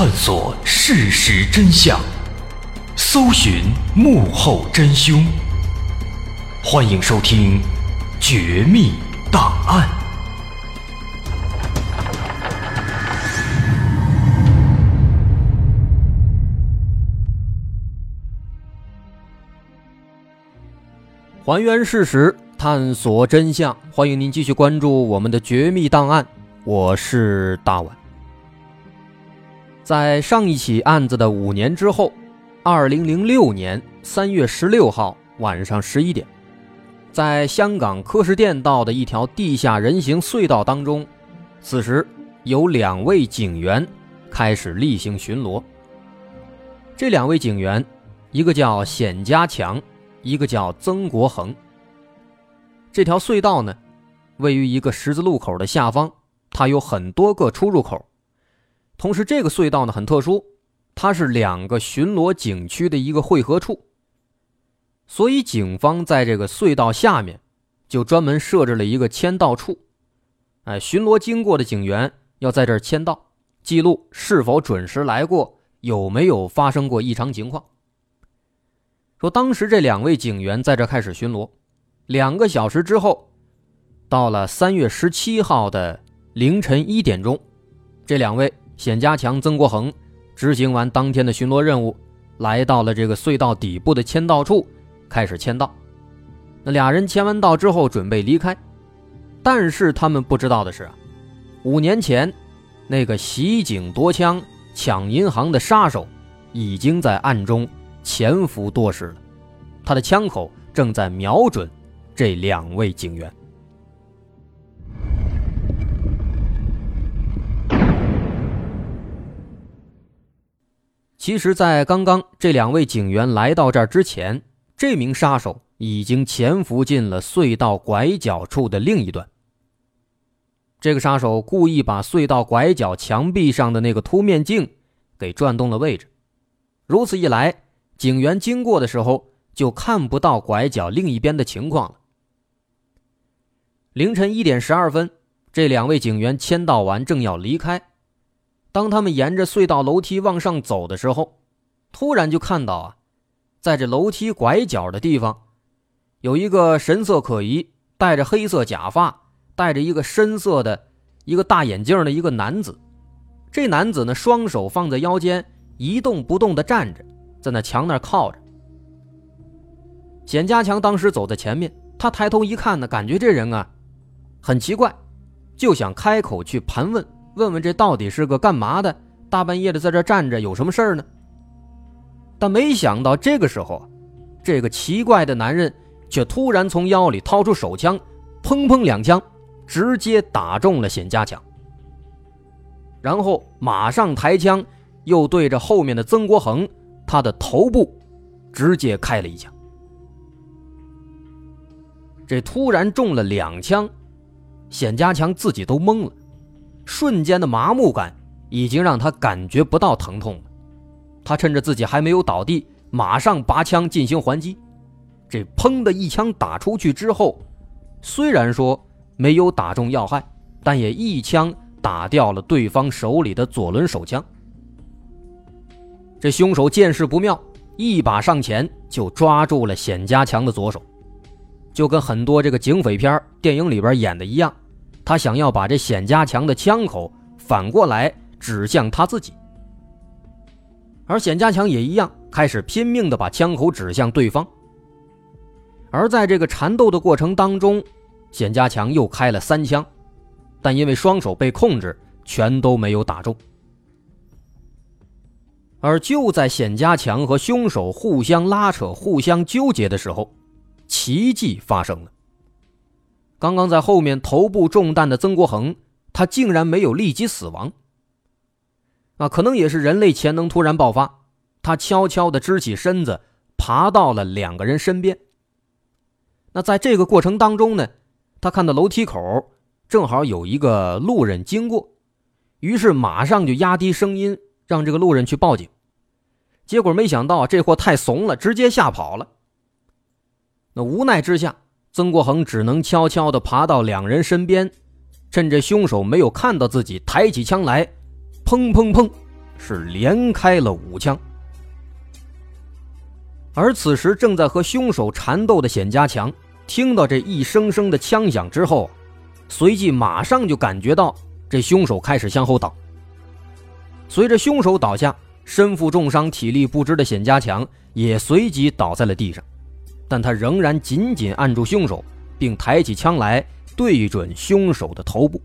探索事实真相，搜寻幕后真凶。欢迎收听《绝密档案》。还原事实，探索真相。欢迎您继续关注我们的《绝密档案》，我是大碗。在上一起案子的5年之后，2006年3月16号晚上11点，在香港柯士甸道的一条地下人行隧道当中，此时有2位警员开始例行巡逻。这2位警员，一个叫冼家强，一个叫曾国恒。这条隧道呢，位于一个十字路口的下方，它有很多个出入口。同时这个隧道呢很特殊，它是2个巡逻景区的一个汇合处，所以警方在这个隧道下面就专门设置了一个签到处。巡逻经过的警员要在这儿签到，记录是否准时来过，有没有发生过异常情况。说当时这2位警员在这开始巡逻，2个小时之后，到了3月17号的凌晨1点钟，这2位冼家强、曾国恒执行完当天的巡逻任务，来到了这个隧道底部的签到处，开始签到。那2人签完到之后准备离开，但是他们不知道的是，5年前那个袭警夺枪抢银行的杀手已经在暗中潜伏多时了，他的枪口正在瞄准这2位警员。其实在刚刚这2位警员来到这儿之前，这名杀手已经潜伏进了隧道拐角处的另一端。这个杀手故意把隧道拐角墙壁上的那个凸面镜给转动了位置，如此一来，警员经过的时候就看不到拐角另一边的情况了。凌晨1点12分，这2位警员签到完正要离开，当他们沿着隧道楼梯往上走的时候，突然就看到在这楼梯拐角的地方，有一个神色可疑、戴着黑色假发、戴着一个深色的一个大眼镜的一个男子。这男子呢，双手放在腰间，一动不动地站着，在那墙那靠着。冼家强当时走在前面，他抬头一看呢，感觉这人很奇怪，就想开口去盘问，问问这到底是个干嘛的，大半夜的在这站着有什么事儿呢？但没想到这个时候，这个奇怪的男人却突然从腰里掏出手枪，砰砰2枪，直接打中了冼家强，然后马上抬枪又对着后面的曾国恒他的头部直接开了1枪。这突然中了2枪，冼家强自己都懵了，瞬间的麻木感已经让他感觉不到疼痛了。他趁着自己还没有倒地，马上拔枪进行还击。这砰的1枪打出去之后，虽然说没有打中要害，但也1枪打掉了对方手里的左轮手枪。这凶手见势不妙，一把上前就抓住了冼家强的左手，就跟很多这个警匪片电影里边演的一样，他想要把这冼家强的枪口反过来指向他自己，而冼家强也一样，开始拼命地把枪口指向对方。而在这个缠斗的过程当中，冼家强又开了3枪，但因为双手被控制，全都没有打中。而就在冼家强和凶手互相拉扯、互相纠结的时候，奇迹发生了。刚刚在后面头部中弹的曾国恒，他竟然没有立即死亡。可能也是人类潜能突然爆发，他悄悄地支起身子，爬到了2个人身边。那在这个过程当中呢，他看到楼梯口正好有一个路人经过，于是马上就压低声音让这个路人去报警。结果没想到这货太怂了，直接吓跑了。那无奈之下，曾国恒只能悄悄地爬到2人身边，趁着凶手没有看到自己，抬起枪来，砰砰砰，是连开了5枪。而此时正在和凶手缠斗的冼家强听到这一声声的枪响之后，随即马上就感觉到这凶手开始向后倒。随着凶手倒下，身负重伤体力不支的冼家强也随即倒在了地上，但他仍然紧紧按住凶手，并抬起枪来对准凶手的头部。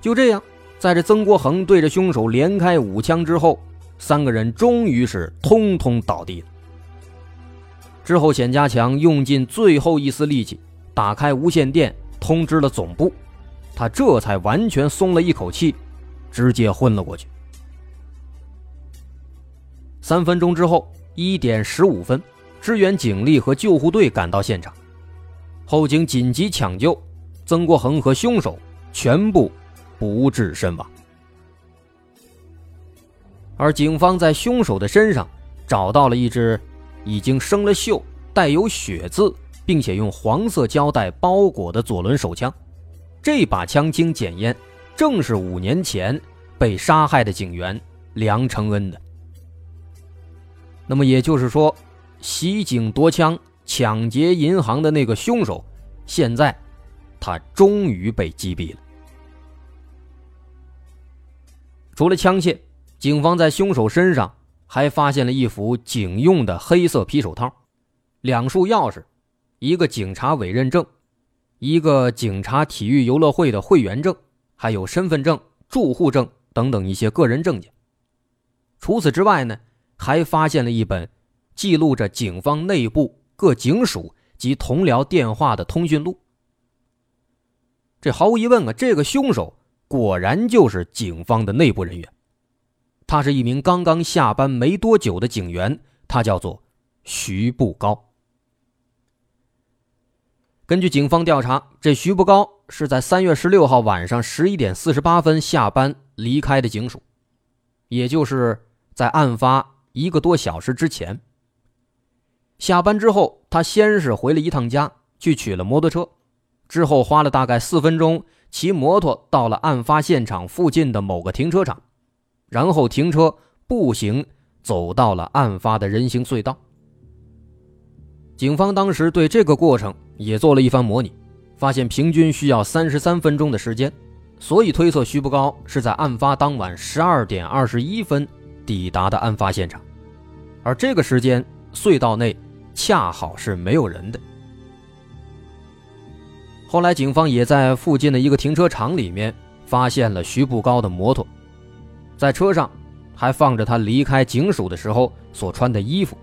就这样，在这曾国恒对着凶手连开5枪之后，三个人终于是通通倒地了。之后冼家强用尽最后一丝力气打开无线电通知了总部，他这才完全松了一口气，直接昏了过去。3分钟之后，1点15分，支援警力和救护队赶到现场，后经紧急抢救，曾国恒和凶手全部不治身亡。而警方在凶手的身上找到了一只已经生了锈、带有血渍，并且用黄色胶带包裹的左轮手枪，这把枪经检验正是5年前被杀害的警员梁承恩的。那么也就是说，袭警夺枪抢劫银行的那个凶手，现在他终于被击毙了。除了枪械，警方在凶手身上还发现了一副警用的黑色皮手套，2束钥匙，一个警察委任证，一个警察体育游乐会的会员证，还有身份证、住户证等等一些个人证件。除此之外呢，还发现了一本记录着警方内部各警署及同僚电话的通讯录。这毫无疑问啊，这个凶手果然就是警方的内部人员。他是一名刚刚下班没多久的警员，他叫做徐步高。根据警方调查，这徐步高是在3月16号晚上11点48分下班离开的警署，也就是在案发1个多小时之前。下班之后，他先是回了一趟家，去取了摩托车，之后花了大概4分钟骑摩托到了案发现场附近的某个停车场，然后停车步行走到了案发的人行隧道。警方当时对这个过程也做了一番模拟，发现平均需要33分钟的时间，所以推测徐步高是在案发当晚12点21分抵达的案发现场，而这个时间隧道内恰好是没有人的。后来警方也在附近的一个停车场里面发现了徐步高的摩托，在车上还放着他离开警署的时候所穿的衣服，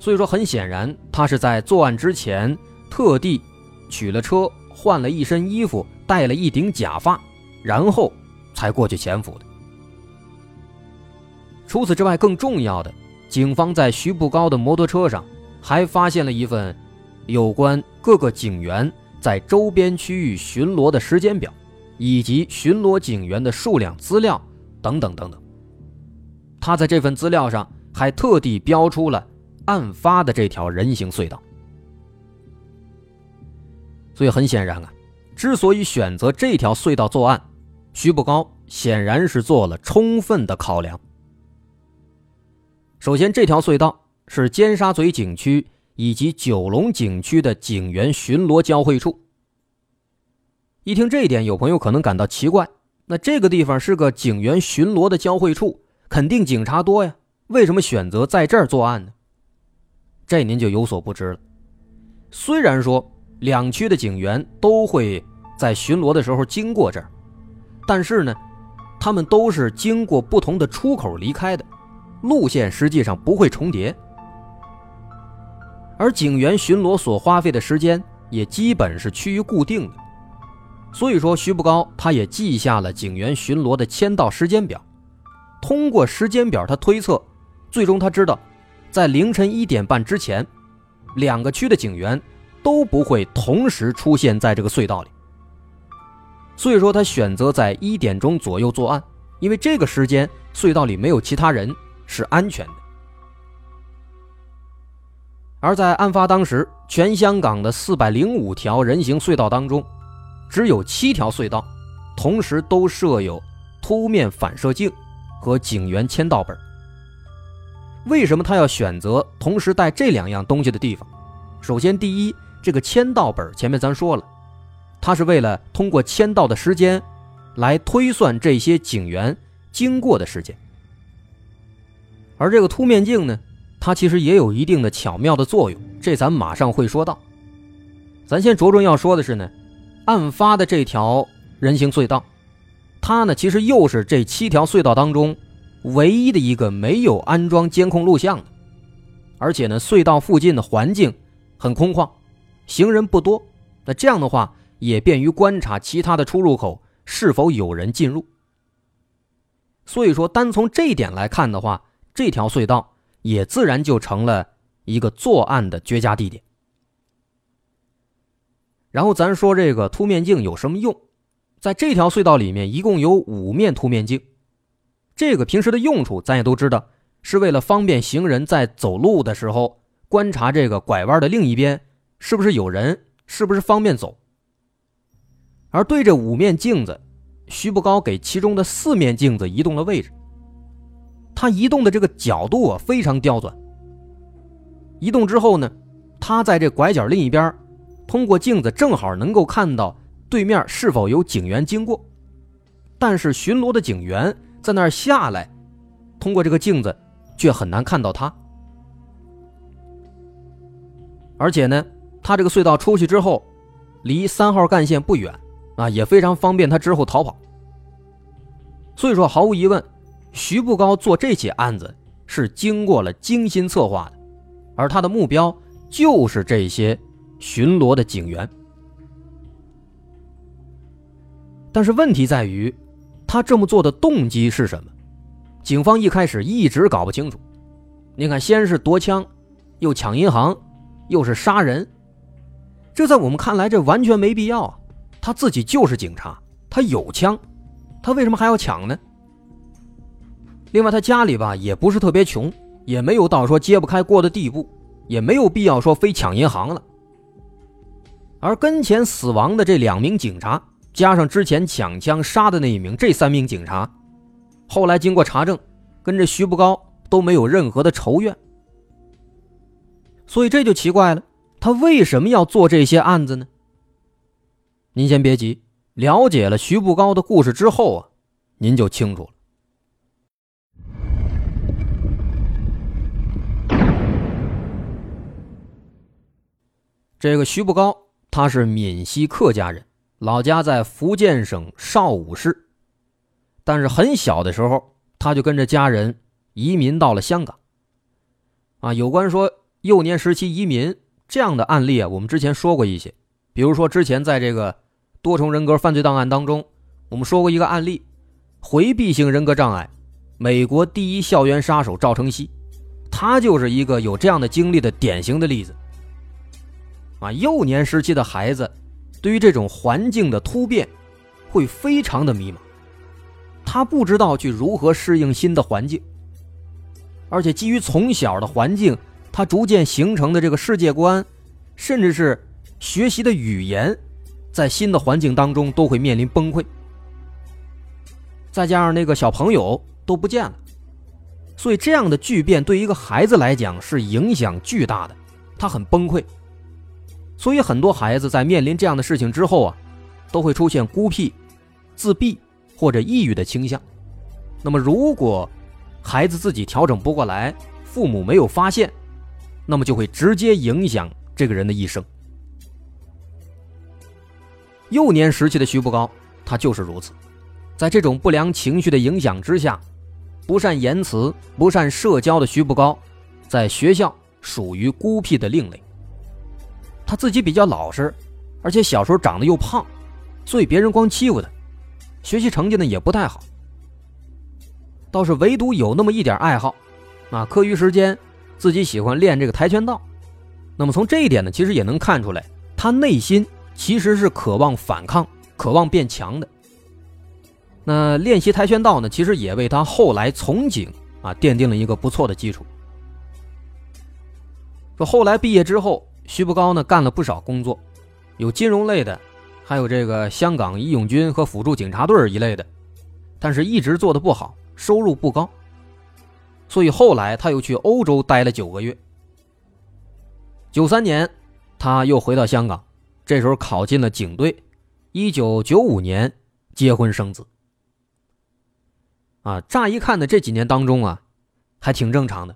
所以说很显然他是在作案之前特地取了车，换了一身衣服，戴了一顶假发，然后才过去潜伏的。除此之外，更重要的，警方在徐步高的摩托车上还发现了一份有关各个警员在周边区域巡逻的时间表，以及巡逻警员的数量资料等等等等。他在这份资料上还特地标出了案发的这条人行隧道。所以很显然啊，之所以选择这条隧道作案，徐步高显然是做了充分的考量。首先，这条隧道是尖沙咀警区以及九龙警区的警员巡逻交汇处。一听这一点，有朋友可能感到奇怪，那这个地方是个警员巡逻的交汇处，肯定警察多呀，为什么选择在这儿作案呢？这您就有所不知了。虽然说两区的警员都会在巡逻的时候经过这儿，但是呢，他们都是经过不同的出口离开的，路线实际上不会重叠，而警员巡逻所花费的时间也基本是趋于固定的。所以说徐步高他也记下了警员巡逻的签到时间表，通过时间表他推测，最终他知道在凌晨1点半之前，两个区的警员都不会同时出现在这个隧道里。所以说他选择在1点钟左右作案，因为这个时间隧道里没有其他人，是安全的。而在案发当时，全香港的405条人行隧道当中，只有7条隧道同时都设有剖面反射镜和警员签到本。为什么他要选择同时带这两样东西的地方？首先第一，这个签到本前面咱说了，它是为了通过签到的时间来推算这些警员经过的时间。而这个凸面镜呢，它其实也有一定的巧妙的作用，这咱马上会说到。咱先着重要说的是呢，案发的这条人行隧道，它呢其实又是这7条隧道当中唯一的一个没有安装监控录像的，而且呢隧道附近的环境很空旷，行人不多，那这样的话也便于观察其他的出入口是否有人进入。所以说单从这一点来看的话，这条隧道也自然就成了一个作案的绝佳地点。然后咱说这个凸面镜有什么用？在这条隧道里面一共有5面凸面镜，这个平时的用处咱也都知道，是为了方便行人在走路的时候观察这个拐弯的另一边是不是有人，是不是方便走。而对这5面镜子，徐步高给其中的4面镜子移动了位置。他移动的这个角度啊非常刁钻，移动之后呢，他在这拐角另一边通过镜子正好能够看到对面是否有警员经过，但是巡逻的警员在那儿下来，通过这个镜子却很难看到他。而且呢，他这个隧道出去之后离3号干线不远啊，也非常方便他之后逃跑。所以说毫无疑问，徐步高做这起案子是经过了精心策划的，而他的目标就是这些巡逻的警员。但是问题在于他这么做的动机是什么？警方一开始一直搞不清楚。你看，先是夺枪，又抢银行，又是杀人，这在我们看来这完全没必要啊！他自己就是警察，他有枪，他为什么还要抢呢？另外他家里吧也不是特别穷，也没有到说揭不开锅的地步，也没有必要说非抢银行了。而跟前死亡的这2名警察加上之前抢枪杀的那一名，这3名警察后来经过查证跟这徐步高都没有任何的仇怨。所以这就奇怪了，他为什么要做这些案子呢？您先别急，了解了徐步高的故事之后啊，您就清楚了。这个徐步高他是闽西客家人，老家在福建省邵武市，但是很小的时候他就跟着家人移民到了香港啊，有关说幼年时期移民这样的案例啊，我们之前说过一些，比如说之前在这个多重人格犯罪档案当中我们说过一个案例，回避型人格障碍美国第一校园杀手赵成熙，他就是一个有这样的经历的典型的例子啊。幼年时期的孩子对于这种环境的突变会非常的迷茫，他不知道去如何适应新的环境，而且基于从小的环境他逐渐形成的这个世界观，甚至是学习的语言，在新的环境当中都会面临崩溃。再加上那个小朋友都不见了，所以这样的巨变对一个孩子来讲是影响巨大的，他很崩溃。所以很多孩子在面临这样的事情之后啊，都会出现孤僻、自闭或者抑郁的倾向。那么如果孩子自己调整不过来，父母没有发现，那么就会直接影响这个人的一生。幼年时期的徐步高他就是如此，在这种不良情绪的影响之下，不善言辞、不善社交的徐步高在学校属于孤僻的另类。他自己比较老实，而且小时候长得又胖，所以别人光欺负他，学习成绩呢也不太好，倒是唯独有那么一点爱好啊，课余时间自己喜欢练这个跆拳道。那么从这一点呢，其实也能看出来他内心其实是渴望反抗、渴望变强的。那练习跆拳道呢，其实也为他后来从警啊奠定了一个不错的基础。说后来毕业之后，徐步高呢干了不少工作，有金融类的，还有这个香港义勇军和辅助警察队一类的，但是一直做得不好，收入不高。所以后来他又去欧洲待了9个月。93年他又回到香港，这时候考进了警队。1995年结婚生子。乍一看的这几年当中还挺正常的。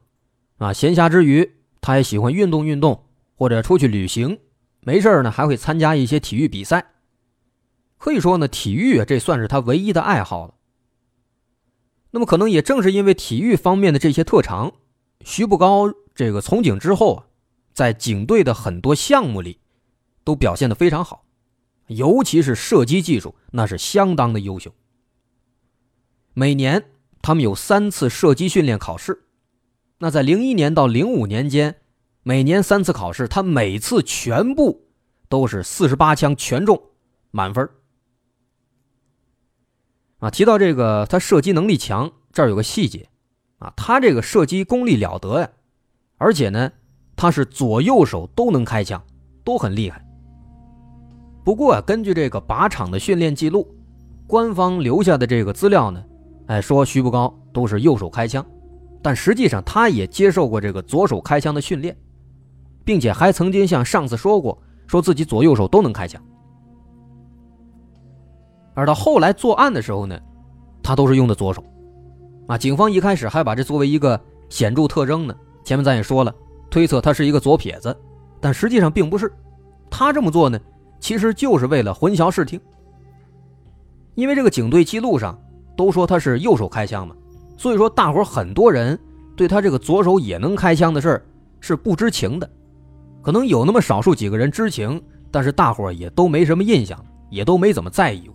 闲暇之余他也喜欢运动运动，或者出去旅行，没事呢还会参加一些体育比赛。可以说呢，体育这算是他唯一的爱好了。那么可能也正是因为体育方面的这些特长，徐步高这个从警之后在警队的很多项目里都表现得非常好，尤其是射击技术那是相当的优秀。每年他们有3次射击训练考试，那在01年到05年间每年3次考试，他每次全部都是48枪全中满分。提到这个他射击能力强，这儿有个细节他这个射击功力了得呀，而且呢他是左右手都能开枪，都很厉害。不过根据这个靶场的训练记录，官方留下的这个资料呢说徐步高都是右手开枪，但实际上他也接受过这个左手开枪的训练，并且还曾经向上司说过，说自己左右手都能开枪。而到后来作案的时候呢，他都是用的左手。警方一开始还把这作为一个显著特征呢，前面咱也说了，推测他是一个左撇子，但实际上并不是。他这么做呢，其实就是为了混淆视听。因为这个警队记录上都说他是右手开枪嘛，所以说大伙很多人对他这个左手也能开枪的事儿是不知情的。可能有那么少数几个人知情，但是大伙也都没什么印象，也都没怎么在意过。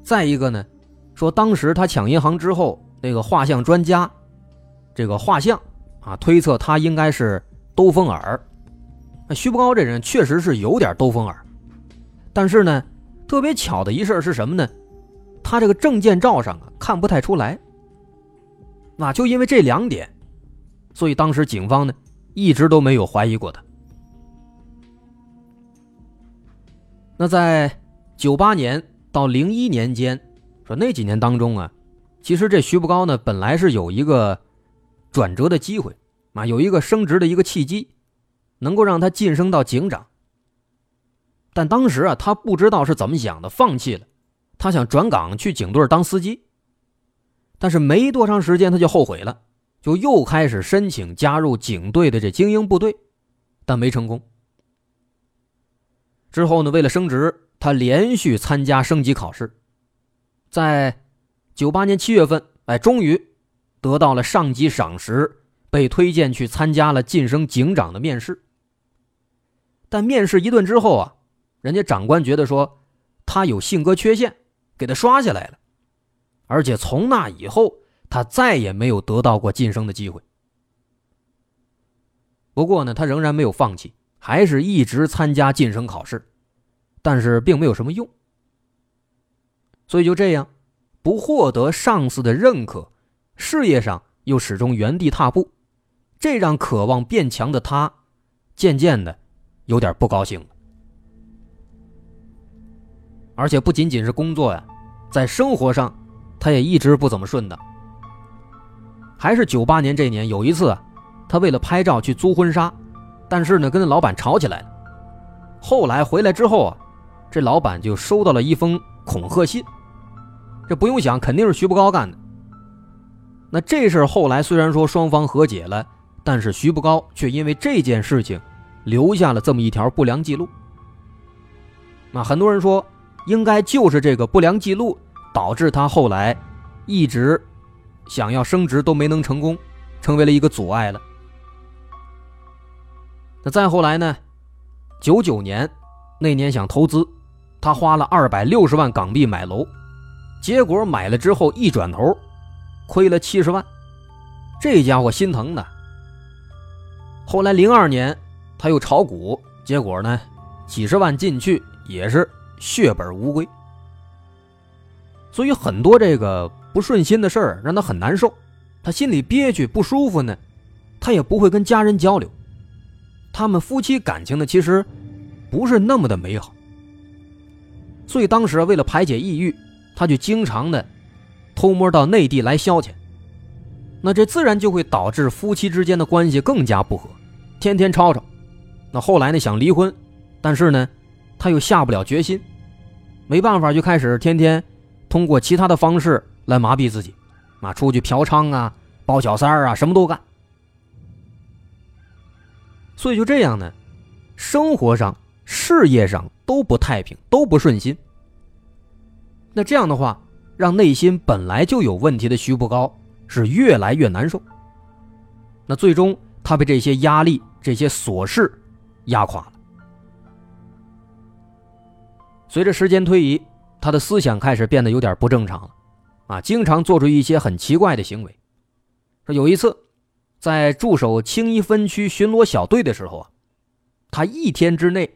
再一个呢，说当时他抢银行之后，那个画像专家，这个画像推测他应该是兜风耳。徐步高这人确实是有点兜风耳，但是呢，特别巧的一事是什么呢？他这个证件照上看不太出来。就因为这2点，所以当时警方呢一直都没有怀疑过他。那在98年到01年间，说那几年当中其实这徐步高呢本来是有一个转折的机会有一个升职的一个契机，能够让他晋升到警长。但当时他不知道是怎么想的，放弃了。他想转岗去警队当司机，但是没多长时间他就后悔了，就又开始申请加入警队的这精英部队，但没成功。之后呢，为了升职，他连续参加升级考试，在98年7月份终于得到了上级赏识，被推荐去参加了晋升警长的面试。但面试一顿之后人家长官觉得说他有性格缺陷，给他刷下来了。而且从那以后他再也没有得到过晋升的机会。不过呢，他仍然没有放弃，还是一直参加晋升考试，但是并没有什么用。所以就这样不获得上司的认可，事业上又始终原地踏步，这让渴望变强的他渐渐的有点不高兴了。而且不仅仅是工作在生活上他也一直不怎么顺当。还是98年这年，有一次他为了拍照去租婚纱，但是呢跟老板吵起来了。后来回来之后这老板就收到了一封恐吓信，这不用想，肯定是徐步高干的。那这事后来虽然说双方和解了，但是徐步高却因为这件事情留下了这么一条不良记录。很多人说应该就是这个不良记录导致他后来一直想要升职都没能成功，成为了一个阻碍了。那再后来呢，99年那年想投资，他花了260万港币买楼，结果买了之后一转头亏了70万，这家伙心疼的。后来02年他又炒股，结果呢几十万进去也是血本无归。所以很多这个不顺心的事儿让他很难受，他心里憋屈不舒服呢，他也不会跟家人交流。他们夫妻感情呢其实不是那么的美好。所以当时为了排解抑郁，他就经常的偷摸到内地来消遣，那这自然就会导致夫妻之间的关系更加不和，天天吵吵。那后来呢想离婚，但是呢他又下不了决心，没办法就开始天天通过其他的方式来麻痹自己，出去嫖娼啊，包小三啊，什么都干。所以就这样呢，生活上事业上都不太平，都不顺心。那这样的话，让内心本来就有问题的徐步高是越来越难受。那最终他被这些压力这些琐事压垮了。随着时间推移，他的思想开始变得有点不正常了，经常做出一些很奇怪的行为。说有一次在驻守青衣分区巡逻小队的时候他一天之内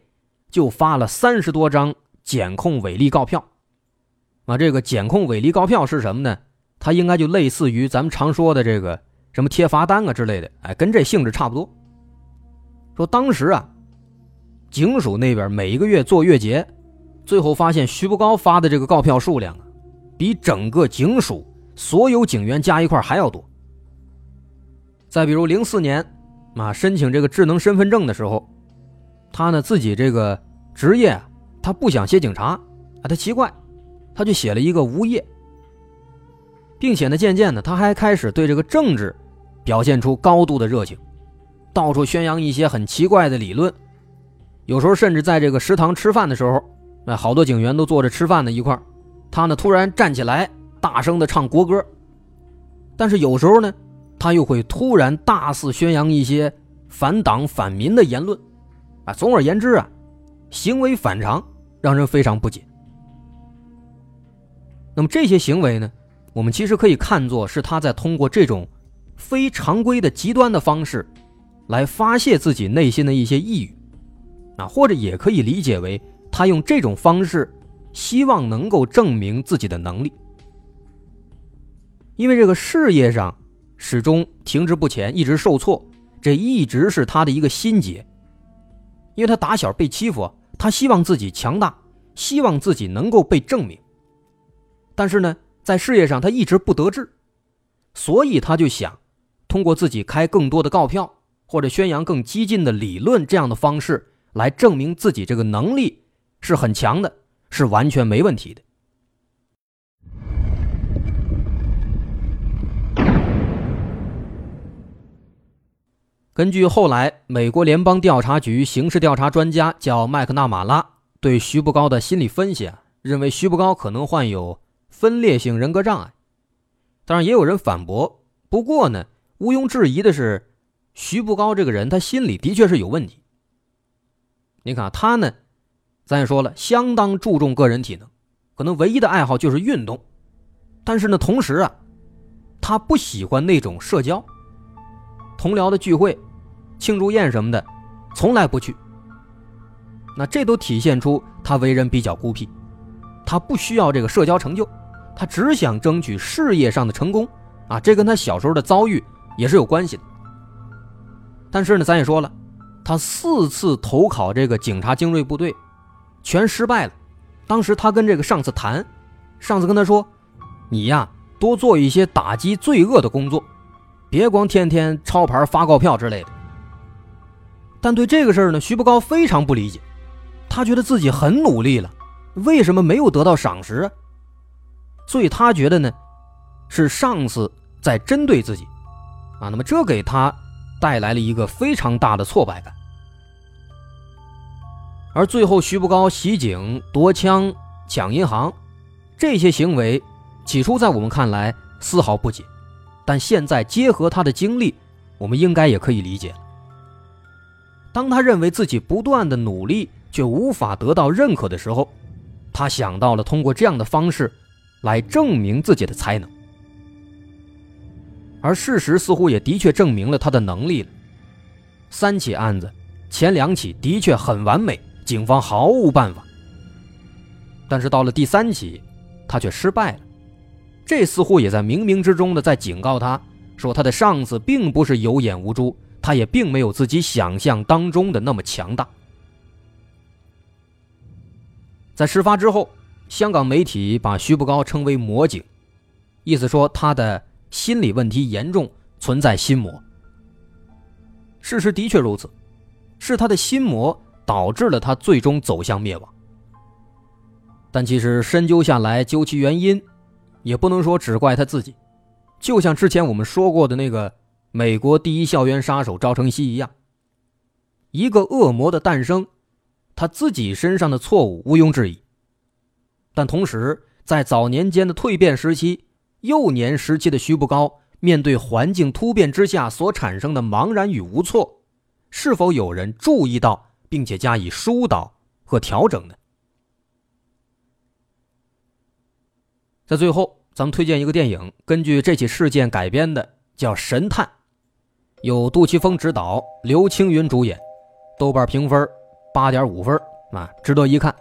就发了30多张检控违例告票。这个检控违例告票是什么呢？它应该就类似于咱们常说的这个什么贴罚单之类的，跟这性质差不多。说当时警署那边每一个月做月结，最后发现徐步高发的这个告票数量比整个警署所有警员加一块还要多。再比如04年申请这个智能身份证的时候，他呢自己这个职业他不想写警察他奇怪，他就写了一个无业，并且呢渐渐的他还开始对这个政治表现出高度的热情，到处宣扬一些很奇怪的理论。有时候甚至在这个食堂吃饭的时候，好多警员都坐着吃饭的一块，他呢突然站起来大声的唱国歌。但是有时候呢他又会突然大肆宣扬一些反党反民的言论。总而言之行为反常，让人非常不解。那么这些行为呢，我们其实可以看作是他在通过这种非常规的极端的方式来发泄自己内心的一些抑郁，或者也可以理解为他用这种方式希望能够证明自己的能力。因为这个事业上始终停滞不前，一直受挫，这一直是他的一个心结。因为他打小被欺负，他希望自己强大，希望自己能够被证明。但是呢在事业上他一直不得志，所以他就想通过自己开更多的告票或者宣扬更激进的理论这样的方式来证明自己这个能力是很强的，是完全没问题的。根据后来美国联邦调查局刑事调查专家叫麦克纳马拉对徐步高的心理分析认为徐步高可能患有分裂性人格障碍。当然也有人反驳，不过呢毋庸置疑的是徐步高这个人他心理的确是有问题。你看他呢咱也说了相当注重个人体能，可能唯一的爱好就是运动，但是呢同时他不喜欢那种社交，同僚的聚会庆祝宴什么的从来不去。那这都体现出他为人比较孤僻，他不需要这个社交成就，他只想争取事业上的成功这跟他小时候的遭遇也是有关系的。但是呢咱也说了他4次投考这个警察精锐部队全失败了，当时他跟这个上司谈，上司跟他说你多做一些打击罪恶的工作，别光天天抄牌发告票之类的。但对这个事儿呢徐步高非常不理解，他觉得自己很努力了，为什么没有得到赏识？所以他觉得呢是上司在针对自己那么这给他带来了一个非常大的挫败感。而最后徐步高袭警夺枪抢银行这些行为起初在我们看来丝毫不解，但现在结合他的经历，我们应该也可以理解了。当他认为自己不断的努力却无法得到认可的时候，他想到了通过这样的方式来证明自己的才能。而事实似乎也的确证明了他的能力了。3起案子，前2起的确很完美，警方毫无办法。但是到了第3起，他却失败了。这似乎也在冥冥之中的在警告他，说他的上司并不是有眼无珠，他也并没有自己想象当中的那么强大。在事发之后，香港媒体把徐步高称为魔警，意思说他的心理问题严重，存在心魔。事实的确如此，是他的心魔导致了他最终走向灭亡。但其实深究下来，究其原因，也不能说只怪他自己。就像之前我们说过的那个美国第一校园杀手赵成熙一样，一个恶魔的诞生，他自己身上的错误毋庸置疑，但同时在早年间的蜕变时期，幼年时期的徐步高面对环境突变之下所产生的茫然与无措，是否有人注意到并且加以疏导和调整呢？在最后，咱们推荐一个电影，根据这起事件改编的，叫《神探》，由杜琪峰执导，刘青云主演，豆瓣评分 8.5 分啊，值得一看。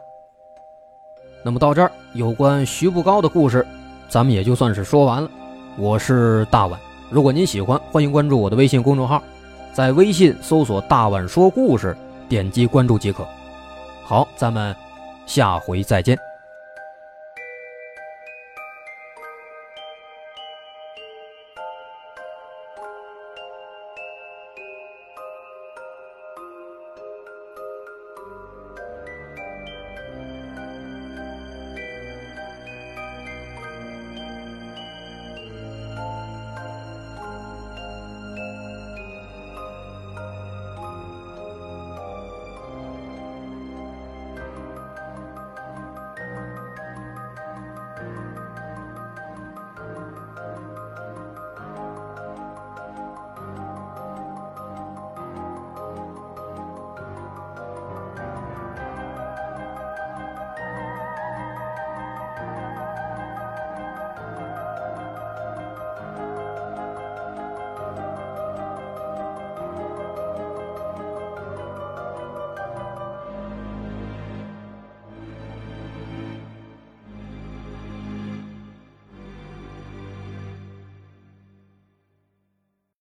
那么到这儿，有关徐步高的故事咱们也就算是说完了。我是大碗，如果您喜欢，欢迎关注我的微信公众号，在微信搜索大碗说故事，点击关注即可。好，咱们下回再见。